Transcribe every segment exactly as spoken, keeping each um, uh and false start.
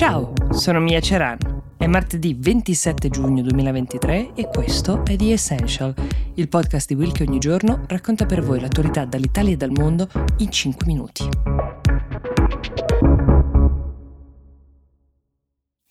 Ciao, sono Mia Ceran. È martedì ventisette giugno duemilaventitré e questo è The Essential, il podcast di Will che ogni giorno racconta per voi l'attualità dall'Italia e dal mondo in cinque minuti.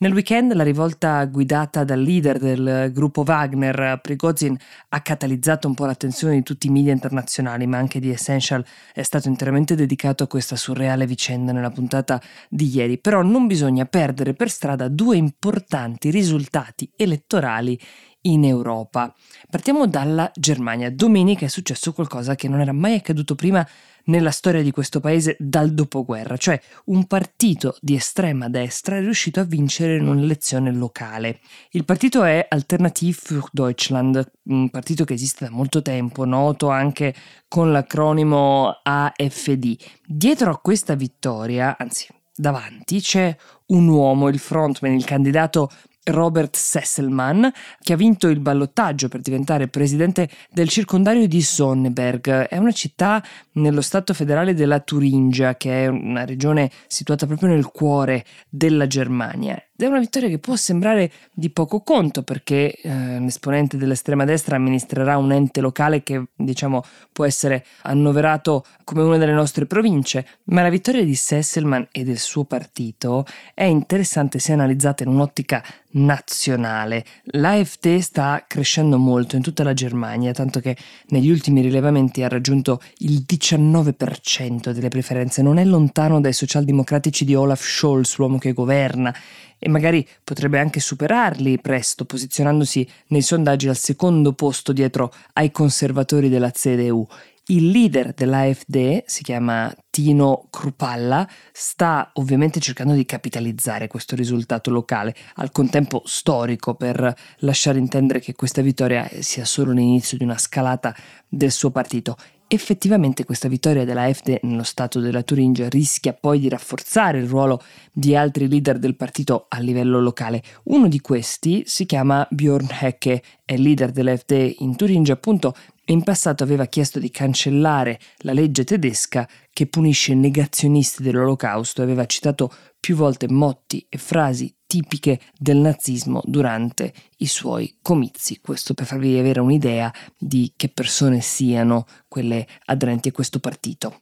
Nel weekend la rivolta guidata dal leader del gruppo Wagner, Prigozhin, ha catalizzato un po' l'attenzione di tutti i media internazionali, ma anche The Essential è stato interamente dedicato a questa surreale vicenda nella puntata di ieri. Però non bisogna perdere per strada due importanti risultati elettorali in Europa. Partiamo dalla Germania. Domenica è successo qualcosa che non era mai accaduto prima nella storia di questo paese dal dopoguerra, cioè un partito di estrema destra è riuscito a vincere in un'elezione locale. Il partito è Alternative für Deutschland, un partito che esiste da molto tempo, noto anche con l'acronimo A F D. Dietro a questa vittoria, anzi davanti, c'è un uomo, il frontman, il candidato Robert Sesselmann, che ha vinto il ballottaggio per diventare presidente del circondario di Sonneberg. È una città nello stato federale della Turingia, che è una regione situata proprio nel cuore della Germania. Ed è una vittoria che può sembrare di poco conto, perché eh, un esponente dell'estrema destra amministrerà un ente locale che, diciamo, può essere annoverato come una delle nostre province. Ma la vittoria di Sesselmann e del suo partito è interessante se analizzata in un'ottica nazionale. L'A F D sta crescendo molto in tutta la Germania, tanto che negli ultimi rilevamenti ha raggiunto il diciannove per cento delle preferenze. Non è lontano dai socialdemocratici di Olaf Scholz, l'uomo che governa, e magari potrebbe anche superarli presto, posizionandosi nei sondaggi al secondo posto dietro ai conservatori della C D U. Il leader dell'A F D, si chiama Tino Krupalla, sta ovviamente cercando di capitalizzare questo risultato locale, al contempo storico, per lasciare intendere che questa vittoria sia solo l'inizio di una scalata del suo partito. Effettivamente questa vittoria dell'A F D nello stato della Turingia rischia poi di rafforzare il ruolo di altri leader del partito a livello locale. Uno di questi si chiama Björn Höcke, è leader dell'A F D in Turingia, appunto. In passato aveva chiesto di cancellare la legge tedesca che punisce i negazionisti dell'Olocausto e aveva citato più volte motti e frasi tipiche del nazismo durante i suoi comizi. Questo per farvi avere un'idea di che persone siano quelle aderenti a questo partito.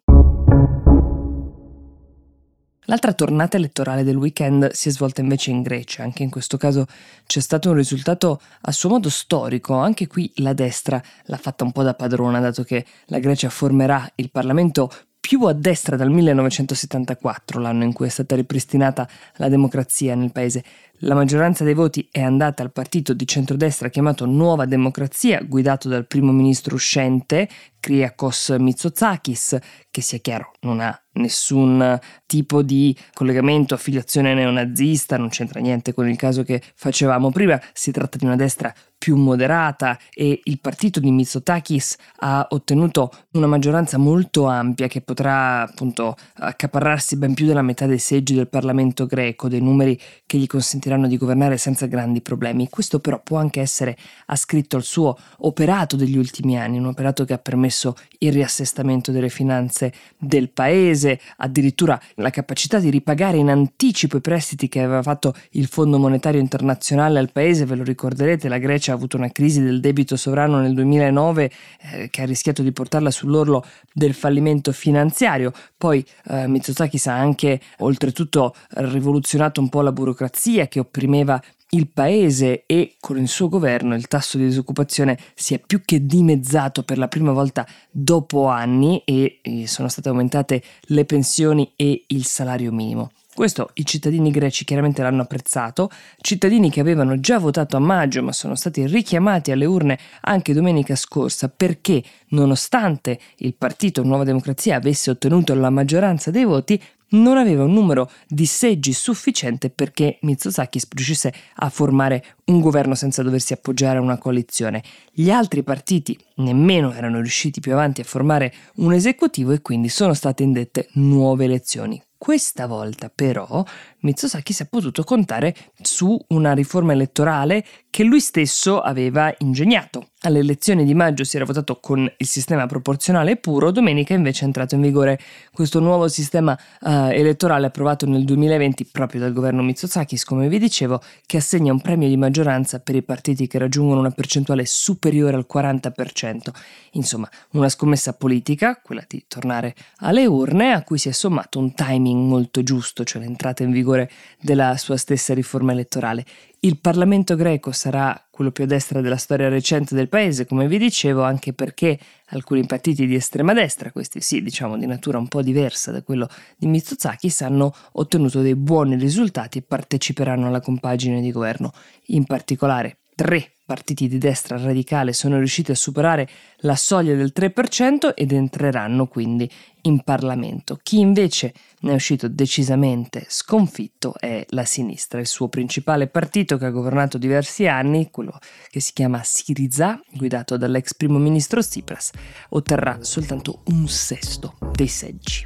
L'altra tornata elettorale del weekend si è svolta invece in Grecia. Anche in questo caso c'è stato un risultato a suo modo storico. Anche qui la destra l'ha fatta un po' da padrona, dato che la Grecia formerà il Parlamento più a destra dal millenovecentosettantaquattro, l'anno in cui è stata ripristinata la democrazia nel paese. La maggioranza dei voti è andata al partito di centrodestra chiamato Nuova Democrazia, guidato dal primo ministro uscente, Kyriakos Mitsotakis, che, sia chiaro, non ha nessun tipo di collegamento, affiliazione neonazista, non c'entra niente con il caso che facevamo prima. Si tratta di una destra più moderata e il partito di Mitsotakis ha ottenuto una maggioranza molto ampia che potrà appunto accaparrarsi ben più della metà dei seggi del Parlamento greco, dei numeri che gli consentiranno di governare senza grandi problemi. Questo però può anche essere ascritto al suo operato degli ultimi anni, un operato che ha permesso il riassestamento delle finanze del paese, addirittura la capacità di ripagare in anticipo i prestiti che aveva fatto il Fondo Monetario Internazionale al paese. Ve lo ricorderete, la Grecia ha avuto una crisi del debito sovrano nel duemilanove eh, che ha rischiato di portarla sull'orlo del fallimento finanziario. Poi eh, Mitsotakis ha anche oltretutto rivoluzionato un po' la burocrazia che opprimeva il paese, e con il suo governo il tasso di disoccupazione si è più che dimezzato per la prima volta dopo anni e sono state aumentate le pensioni e il salario minimo. Questo i cittadini greci chiaramente l'hanno apprezzato, cittadini che avevano già votato a maggio ma sono stati richiamati alle urne anche domenica scorsa, perché nonostante il partito Nuova Democrazia avesse ottenuto la maggioranza dei voti, non aveva un numero di seggi sufficiente perché Mitsotakis riuscisse a formare un governo senza doversi appoggiare a una coalizione. Gli altri partiti nemmeno erano riusciti più avanti a formare un esecutivo e quindi sono state indette nuove elezioni. Questa volta però Mitsotakis ha potuto contare su una riforma elettorale che lui stesso aveva ingegnato. Alle elezioni di maggio si era votato con il sistema proporzionale puro, domenica invece è entrato in vigore questo nuovo sistema eh, elettorale approvato nel duemilaventi proprio dal governo Mitsotakis, come vi dicevo, che assegna un premio di maggioranza per i partiti che raggiungono una percentuale superiore al quaranta per cento. Insomma, una scommessa politica, quella di tornare alle urne, a cui si è sommato un timing molto giusto, cioè l'entrata in vigore della sua stessa riforma elettorale. Il Parlamento greco sarà quello più a destra della storia recente del paese, come vi dicevo, anche perché alcuni partiti di estrema destra, questi sì, diciamo di natura un po' diversa da quello di Mitsotakis, hanno ottenuto dei buoni risultati e parteciperanno alla compagine di governo. In particolare, tre partiti di destra radicale sono riusciti a superare la soglia del tre per cento ed entreranno quindi in Parlamento. Chi invece ne è uscito decisamente sconfitto è la sinistra, il suo principale partito che ha governato diversi anni, quello che si chiama Siriza, guidato dall'ex primo ministro Tsipras, otterrà soltanto un sesto dei seggi.